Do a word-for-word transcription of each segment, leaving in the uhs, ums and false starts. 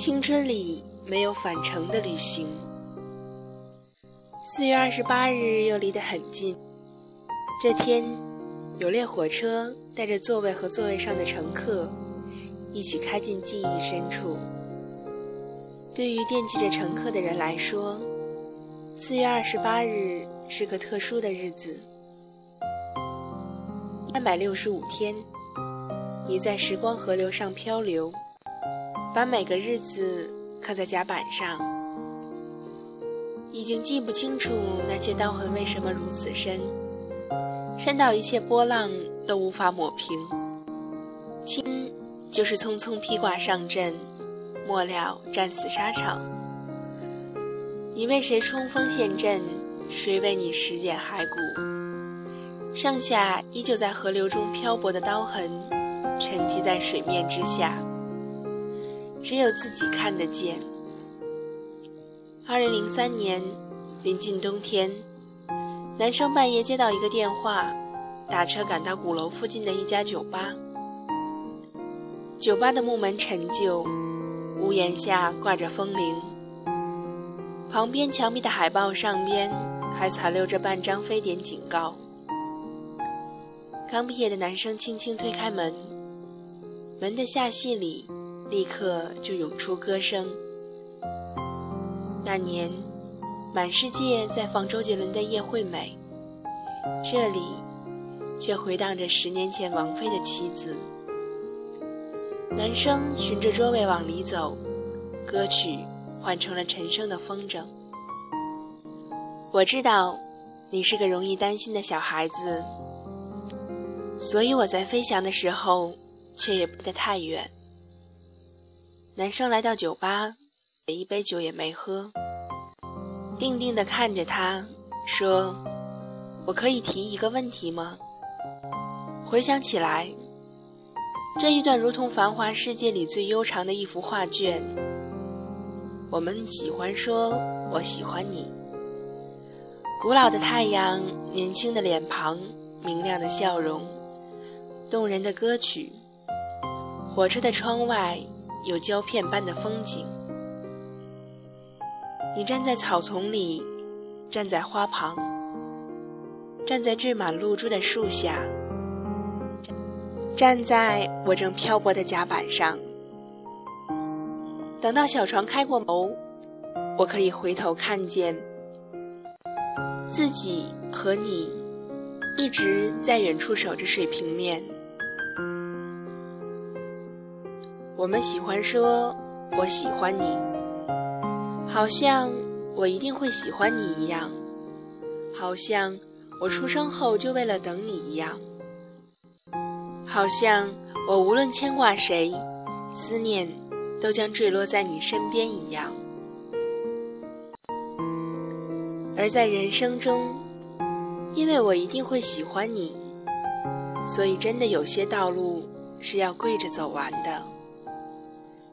青春里没有返程的旅行。四月二十八日又离得很近，这天有列火车带着座位和座位上的乘客一起开进记忆深处。对于惦记着乘客的人来说，四月二十八日是个特殊的日子。三百六十五天，你在时光河流上漂流，把每个日子刻在甲板上。已经记不清楚那些刀痕为什么如此深，深到一切波浪都无法抹平。青就是匆匆披挂上阵，末了战死沙场。你为谁冲锋陷阵，谁为你拾捡骸骨，剩下依旧在河流中漂泊的刀痕沉积在水面之下，只有自己看得见。二零零三年临近冬天，男生半夜接到一个电话，打车赶到鼓楼附近的一家酒吧。酒吧的木门陈旧，屋檐下挂着风铃，旁边墙壁的海报上边还残留着半张非典警告。刚毕业的男生轻轻推开门，门的下隙里立刻就涌出歌声。那年满世界在放周杰伦的《叶惠美》，这里却回荡着十年前王菲的《妻子》。男生循着桌位往里走，歌曲换成了陈升的《风筝》。我知道你是个容易担心的小孩子，所以我在飞翔的时候却也不得太远。男生来到酒吧，一杯酒也没喝，定定地看着他说，我可以提一个问题吗？回想起来，这一段如同繁华世界里最悠长的一幅画卷。我们喜欢说我喜欢你，古老的太阳，年轻的脸庞，明亮的笑容，动人的歌曲，火车的窗外有胶片般的风景。你站在草丛里，站在花旁，站在缀满露珠的树下，站在我正漂泊的甲板上。等到小船开过眸，我可以回头看见自己和你一直在远处守着水平面。我们喜欢说我喜欢你，好像我一定会喜欢你一样，好像我出生后就为了等你一样，好像我无论牵挂谁，思念都将坠落在你身边一样。而在人生中，因为我一定会喜欢你，所以真的有些道路是要跪着走完的，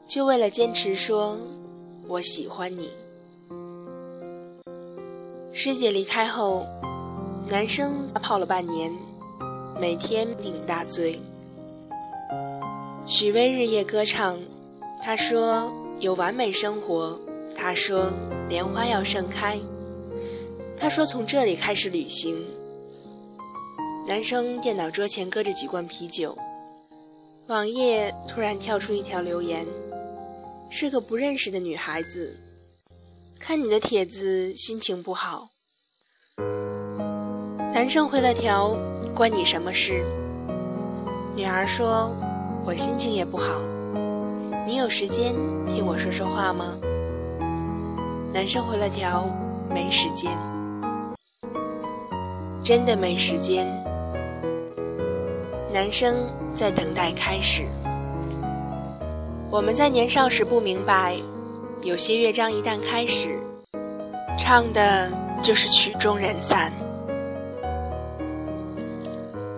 就为了坚持说我喜欢你。师姐离开后，男生泡了半年，每天顶大醉。许巍日夜歌唱，他说有完美生活，他说莲花要盛开，他说从这里开始旅行。男生电脑桌前搁着几罐啤酒，网页突然跳出一条留言，是个不认识的女孩子，看你的帖子心情不好。男生回了条，关你什么事？女孩说，我心情也不好，你有时间听我说说话吗？男生回了条，没时间。真的没时间。男生在等待开始。我们在年少时不明白，有些乐章一旦开始，唱的就是曲终人散。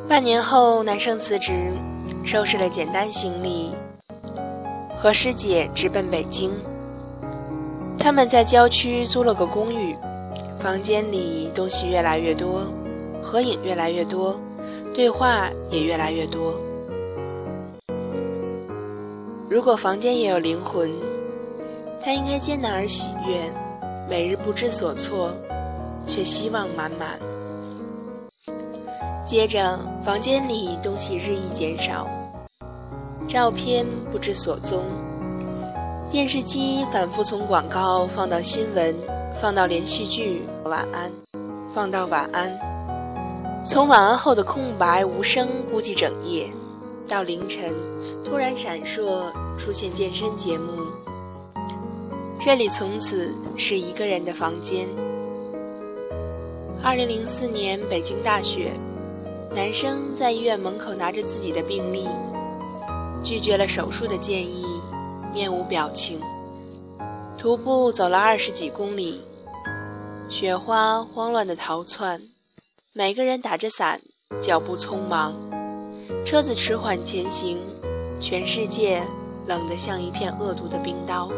半年后，男生辞职，收拾了简单行李，和师姐直奔北京。他们在郊区租了个公寓，房间里东西越来越多，合影越来越多，对话也越来越多。如果房间也有灵魂，他应该艰难而喜悦，每日不知所措，却希望满满。接着，房间里东西日益减少，照片不知所踪，电视机反复从广告放到新闻，放到连续剧，晚安，放到晚安，从晚安后的空白无声估计整夜，到凌晨突然闪烁出现健身节目。这里从此是一个人的房间。二零零四年北京大雪，男生在医院门口拿着自己的病历，拒绝了手术的建议，面无表情，徒步走了二十几公里，雪花慌乱地逃窜，每个人打着伞，脚步匆忙，车子迟缓前行，全世界冷得像一片恶毒的冰刀。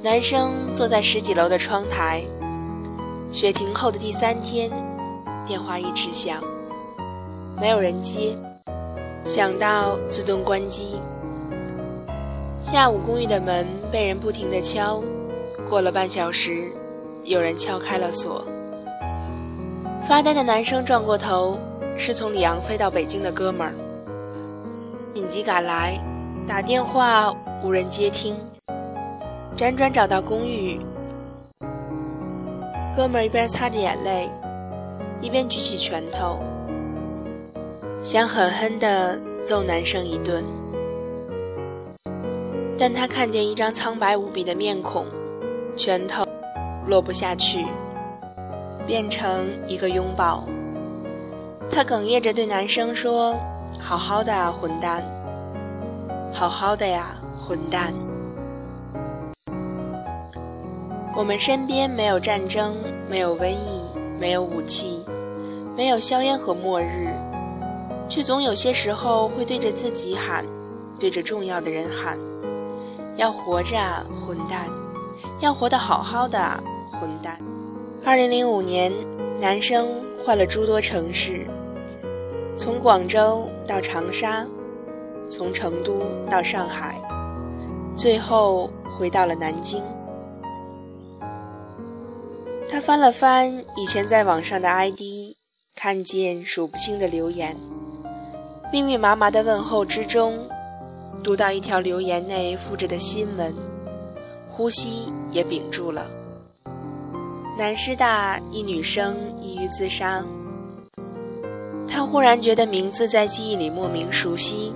男生坐在十几楼的窗台，雪停后的第三天，电话一直响，没有人接，想到自动关机。下午公寓的门被人不停地敲，过了半小时，有人敲开了锁。发呆的男生转过头，是从里昂飞到北京的哥们儿，紧急赶来，打电话无人接听，辗转找到公寓，哥们儿一边擦着眼泪，一边举起拳头，想狠狠地揍男生一顿。但他看见一张苍白无比的面孔，拳头落不下去，变成一个拥抱。他哽咽着对男生说：“好好的啊，混蛋！好好的呀，混蛋！”我们身边没有战争，没有瘟疫，没有武器，没有硝烟和末日，却总有些时候会对着自己喊，对着重要的人喊：“要活着啊，混蛋！要活得好好的啊，混蛋！”二零零五年，男生换了诸多城市，从广州到长沙，从成都到上海，最后回到了南京。他翻了翻以前在网上的 I D， 看见数不清的留言，密密麻麻的问候之中，读到一条留言内附着的新闻，呼吸也屏住了。南师大一女生抑郁自杀。他忽然觉得名字在记忆里莫名熟悉，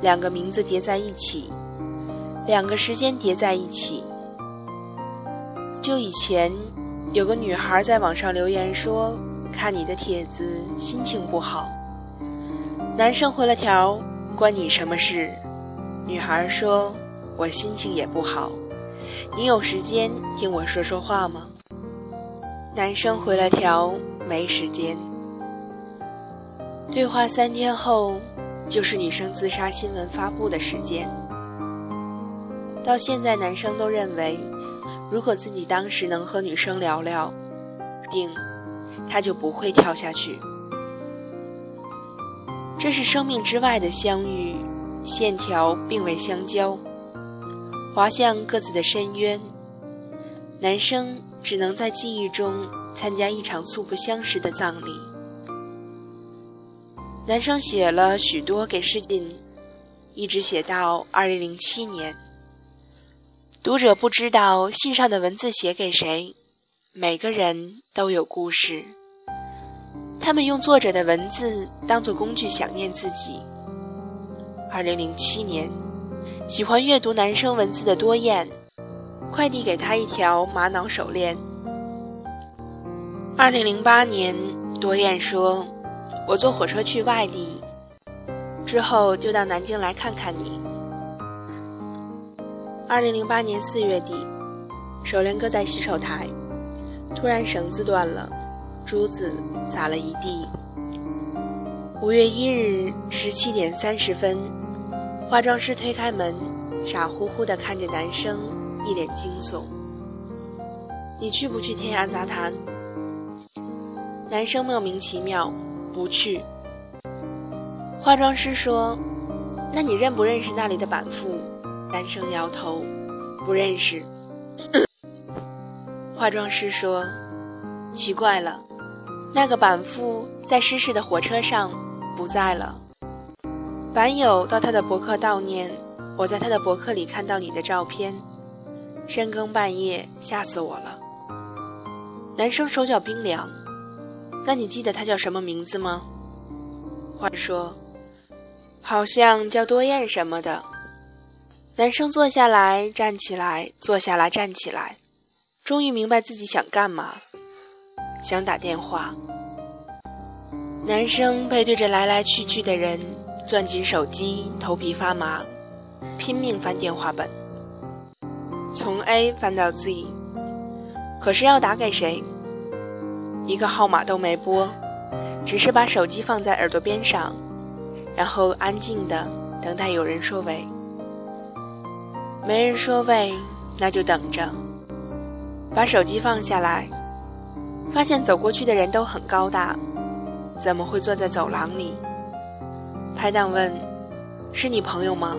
两个名字叠在一起，两个时间叠在一起。就以前有个女孩在网上留言说，看你的帖子心情不好，男生回了条关你什么事，女孩说我心情也不好，你有时间听我说说话吗？男生回了条没时间。对话三天后就是女生自杀新闻发布的时间。到现在男生都认为，如果自己当时能和女生聊聊，定他就不会跳下去。这是生命之外的相遇，线条并未相交，滑向各自的深渊。男生只能在记忆中参加一场素不相识的葬礼。男生写了许多给世界，一直写到二零零七年。读者不知道信上的文字写给谁，每个人都有故事。他们用作者的文字当作工具想念自己。二零零七年，喜欢阅读男生文字的多燕，快递给他一条玛瑙手链。二零零八年，多燕说，我坐火车去外地，之后就到南京来看看你。二零零八年四月底，手链搁在洗手台，突然绳子断了，珠子洒了一地。五月一日十七点三十分，化妆师推开门，傻乎乎地看着男生，一脸惊悚。你去不去天涯杂谈？男生莫名其妙，不去。化妆师说，那你认不认识那里的板斧？男生摇头，不认识。化妆师说，奇怪了，那个板父在失事的火车上不在了。板友到他的博客悼念，我在他的博客里看到你的照片，深更半夜吓死我了。男生手脚冰凉。那你记得他叫什么名字吗？话说，好像叫多燕什么的。男生坐下来站起来，坐下来站起来，终于明白自己想干嘛，想打电话。男生背对着来来去去的人，攥紧手机，头皮发麻，拼命翻电话本，从 A 翻到 Z， 可是要打给谁？一个号码都没拨，只是把手机放在耳朵边上，然后安静的等待有人说喂。没人说喂，那就等着。把手机放下来，发现走过去的人都很高大，怎么会坐在走廊里？拍档问，是你朋友吗？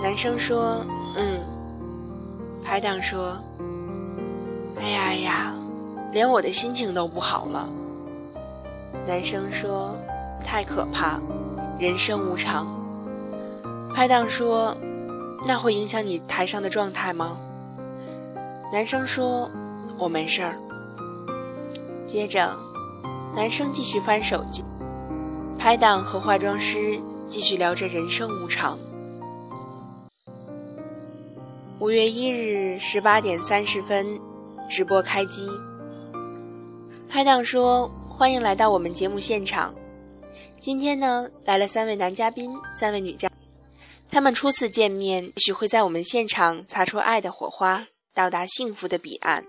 男生说，嗯。拍档说，哎呀哎呀，连我的心情都不好了。男生说，太可怕，人生无常。拍档说，那会影响你台上的状态吗？男生说，我没事儿。接着男生继续翻手机，拍档和化妆师继续聊着人生无常。五月一日十八点三十分，直播开机。拍档说，欢迎来到我们节目现场，今天呢来了三位男嘉宾，三位女嘉宾，他们初次见面，也许会在我们现场擦出爱的火花，到达幸福的彼岸。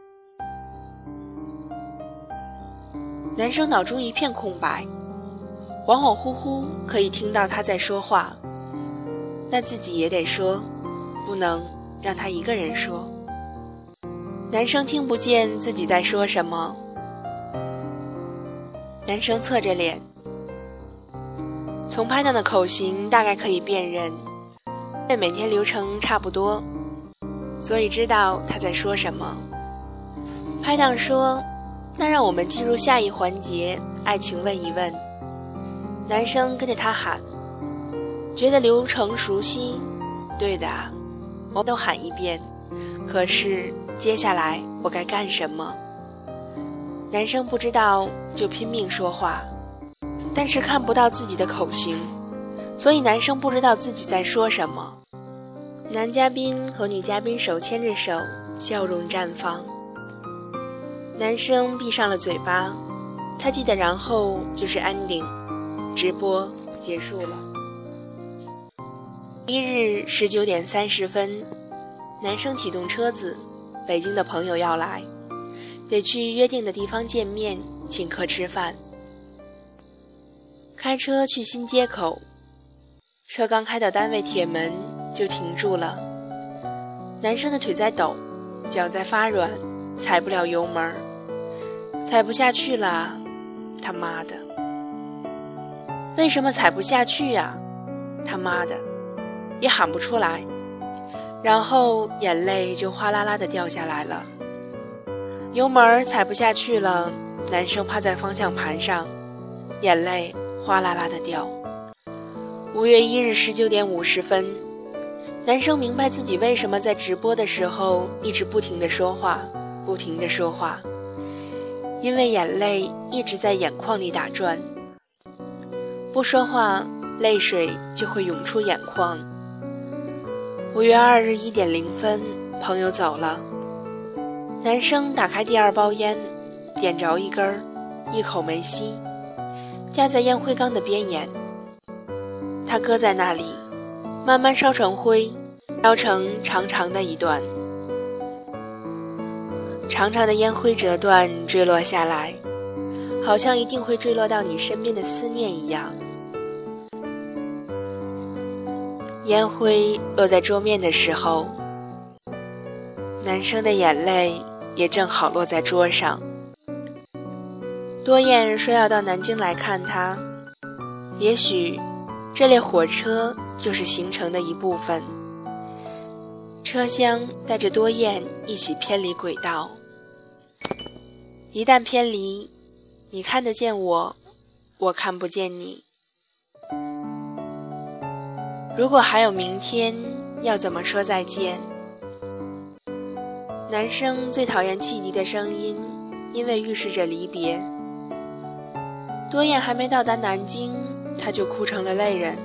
男生脑中一片空白，恍恍惚惚可以听到他在说话，那自己也得说，不能让他一个人说。男生听不见自己在说什么，男生侧着脸，从拍档的口型大概可以辨认，因为每天流程差不多，所以知道他在说什么。拍档说，那让我们进入下一环节，爱情问一问。男生跟着他喊，觉得流程熟悉，对的，我都喊一遍，可是接下来我该干什么？男生不知道，就拼命说话，但是看不到自己的口型，所以男生不知道自己在说什么。男嘉宾和女嘉宾手牵着手，笑容绽放。男生闭上了嘴巴，他记得然后就是ending，直播结束了。一日十九点三十分，男生启动车子，北京的朋友要来，得去约定的地方见面，请客吃饭。开车去新街口，车刚开到单位铁门就停住了。男生的腿在抖，脚在发软，踩不了油门，踩不下去了，他妈的！为什么踩不下去呀？他妈的！也喊不出来，然后眼泪就哗啦啦的掉下来了。油门踩不下去了，男生趴在方向盘上，眼泪哗啦啦的掉。五月一日十九点五十分，男生明白自己为什么在直播的时候一直不停的说话，不停的说话，因为眼泪一直在眼眶里打转，不说话，泪水就会涌出眼眶。五月二日一点零分，朋友走了。男生打开第二包烟，点着一根儿，一口没吸，夹在烟灰缸的边沿，它搁在那里，慢慢烧成灰，烧成长长的一段，长长的烟灰折断坠落下来，好像一定会坠落到你身边的思念一样。烟灰落在桌面的时候，男生的眼泪也正好落在桌上。多燕说要到南京来看他，也许这列火车就是行程的一部分，车厢带着多燕一起偏离轨道。一旦偏离，你看得见我，我看不见你。如果还有明天，要怎么说再见？男生最讨厌汽笛的声音，因为预示着离别。多燕还没到达南京，他就哭成了泪人，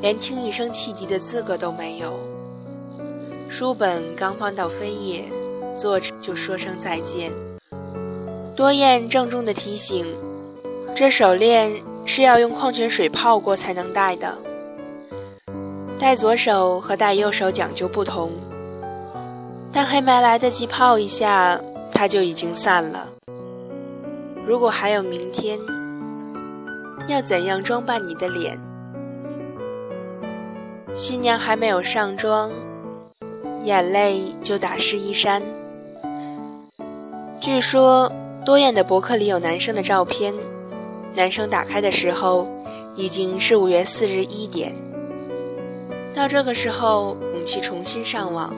连听一声汽笛的资格都没有。书本刚翻到扉页，作者就说声再见。多燕郑重地提醒，这手链是要用矿泉水泡过才能戴的，戴左手和戴右手讲究不同，但还没来得及泡一下，它就已经散了。如果还有明天，要怎样装扮你的脸？新娘还没有上妆，眼泪就打湿衣衫。据说多燕的博客里有男生的照片，男生打开的时候已经是五月四日一点。到这个时候，勇气重新上网，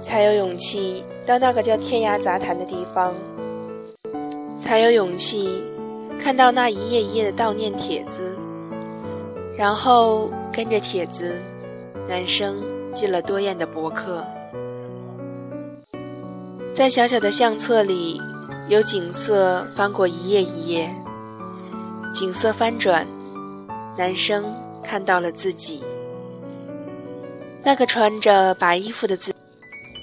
才有勇气到那个叫天涯杂谈的地方，才有勇气看到那一页一页的悼念帖子，然后跟着帖子，男生进了多燕的博客。在小小的相册里，有景色翻过一页一页，景色翻转，男生看到了自己，那个穿着白衣服的自己，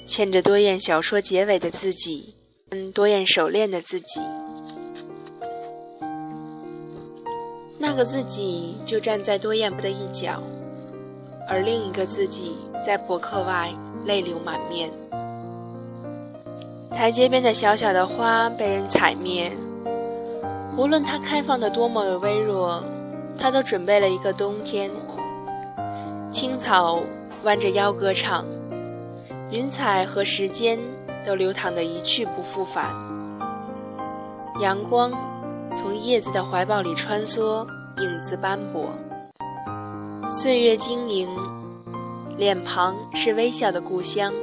牵着多燕小说结尾的自己，跟多燕手链的自己。那个自己就站在多燕的一角，而另一个自己在博客外泪流满面。台阶边的小小的花被人踩灭，无论它开放的多么的微弱，它都准备了一个冬天。青草弯着腰歌唱，云彩和时间都流淌得一去不复返。阳光从叶子的怀抱里穿梭，影子斑驳，岁月晶莹，脸庞是微笑的故乡。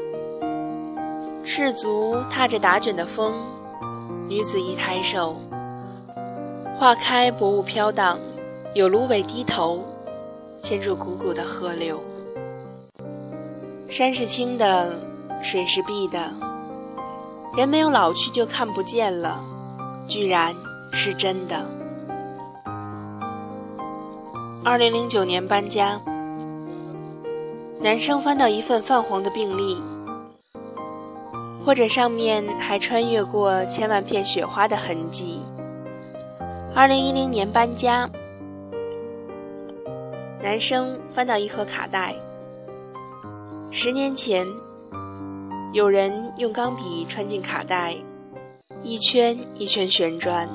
赤足踏着打卷的风，女子一抬手，化开薄雾飘荡，有芦苇低头牵住汩汩的河流。山是青的，水是碧的，人没有老去就看不见了，居然是真的。二零零九年搬家，男生翻到一份泛黄的病历，或者上面还穿越过千万片雪花的痕迹。二零一零年搬家，男生翻到一盒卡带，十年前，有人用钢笔穿进卡带，一圈一圈旋转，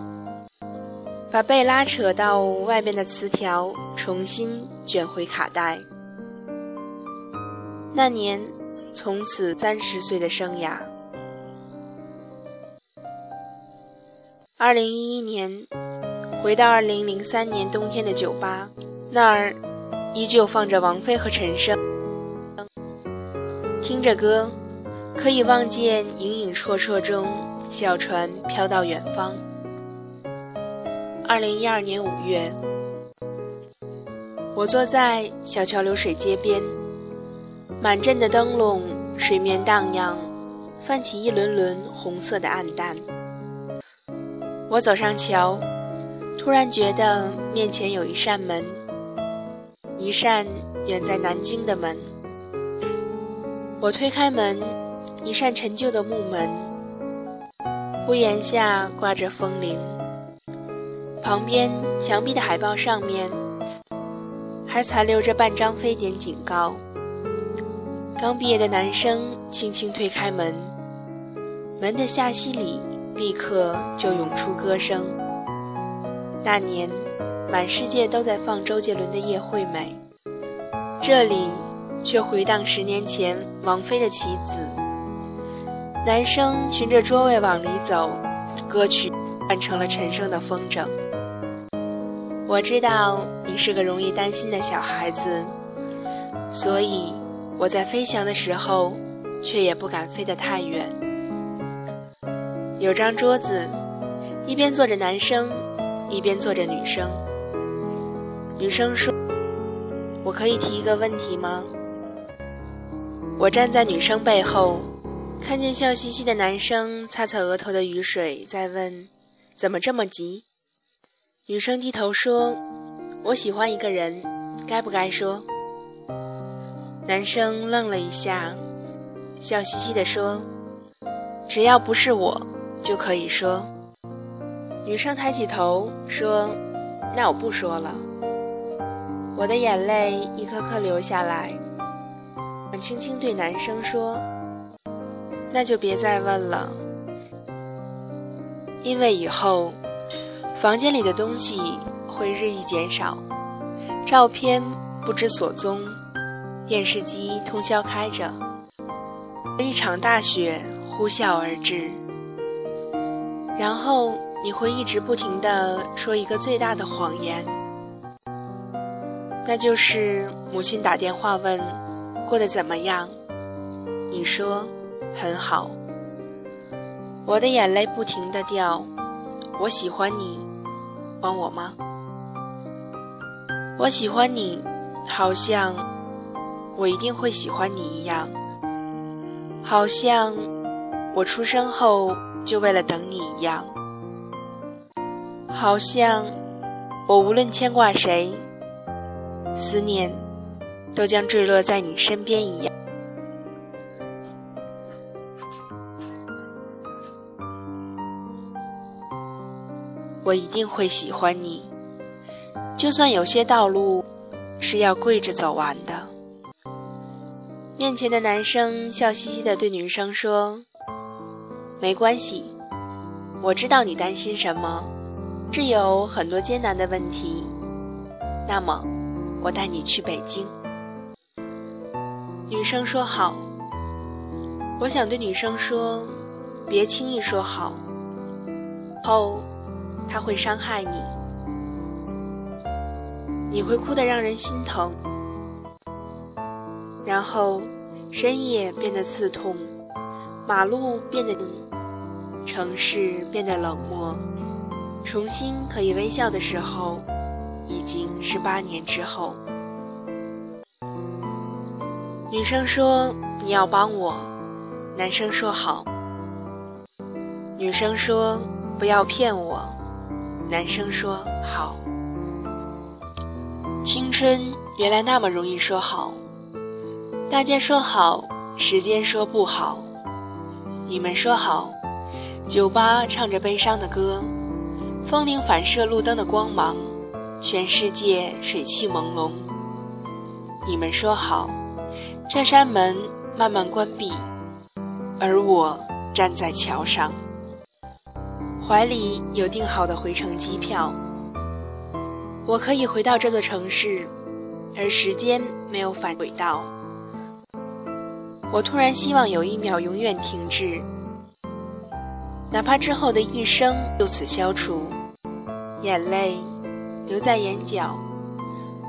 把被拉扯到外边的磁条重新卷回卡带。那年，从此三十岁的生涯。二零一一年，回到二零零三年冬天的酒吧，那儿依旧放着王菲和陈升。听着歌，可以望见隐隐绰绰中小船飘到远方。二零一二年五月，我坐在小桥流水街边，满镇的灯笼，水面荡漾，泛起一轮轮红色的暗淡。我走上桥，突然觉得面前有一扇门，一扇远在南京的门。我推开门，一扇陈旧的木门，屋檐下挂着风铃，旁边墙壁的海报上面还残留着半张非典警告。刚毕业的男生轻轻推开门，门的下隙里立刻就涌出歌声。那年，满世界都在放周杰伦的《叶惠美》，这里却回荡十年前王菲的《棋子》。男生循着桌位往里走，歌曲换成了陈升的《风筝》。我知道你是个容易担心的小孩子，所以我在飞翔的时候，却也不敢飞得太远。有张桌子，一边坐着男生，一边坐着女生。女生说：“我可以提一个问题吗？”我站在女生背后，看见笑嘻嘻的男生擦擦额头的雨水，再问：“怎么这么急？”女生低头说：“我喜欢一个人，该不该说？”男生愣了一下，笑嘻嘻地说：“只要不是我，就可以说。”女生抬起头说：“那我不说了。”我的眼泪一颗颗流下来。轻轻对男生说：“那就别再问了，因为以后房间里的东西会日益减少，照片不知所踪，电视机通宵开着，一场大雪呼啸而至。然后你会一直不停地说一个最大的谎言，那就是母亲打电话问过得怎么样，你说很好。”我的眼泪不停地掉。我喜欢你，帮我吗？我喜欢你，好像我一定会喜欢你一样，好像我出生后就为了等你一样，好像我无论牵挂谁，思念都将坠落在你身边一样。我一定会喜欢你，就算有些道路是要跪着走完的。面前的男生笑嘻嘻地对女生说：“没关系，我知道你担心什么，是有很多艰难的问题，那么我带你去北京。”女生说好。我想对女生说，别轻易说好，后他会伤害你，你会哭得让人心疼，然后深夜变得刺痛，马路变得冷，城市变得冷漠。重新可以微笑的时候，已经是八年之后。女生说：“你要帮我。”男生说：“好。”女生说：“不要骗我。”男生说：“好。”青春原来那么容易说好，大家说好，时间说不好，你们说好，酒吧唱着悲伤的歌，风铃反射路灯的光芒，全世界水汽朦胧。你们说好，这扇门慢慢关闭，而我站在桥上，怀里有订好的回程机票。我可以回到这座城市，而时间没有返轨道。我突然希望有一秒永远停滞，哪怕之后的一生就此消除。眼泪留在眼角，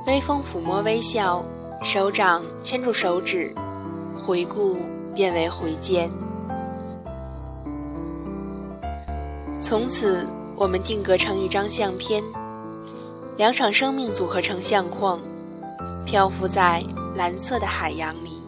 微风抚摸微笑，手掌牵住手指，回顾变为回见。从此我们定格成一张相片，两场生命组合成相框，漂浮在蓝色的海洋里。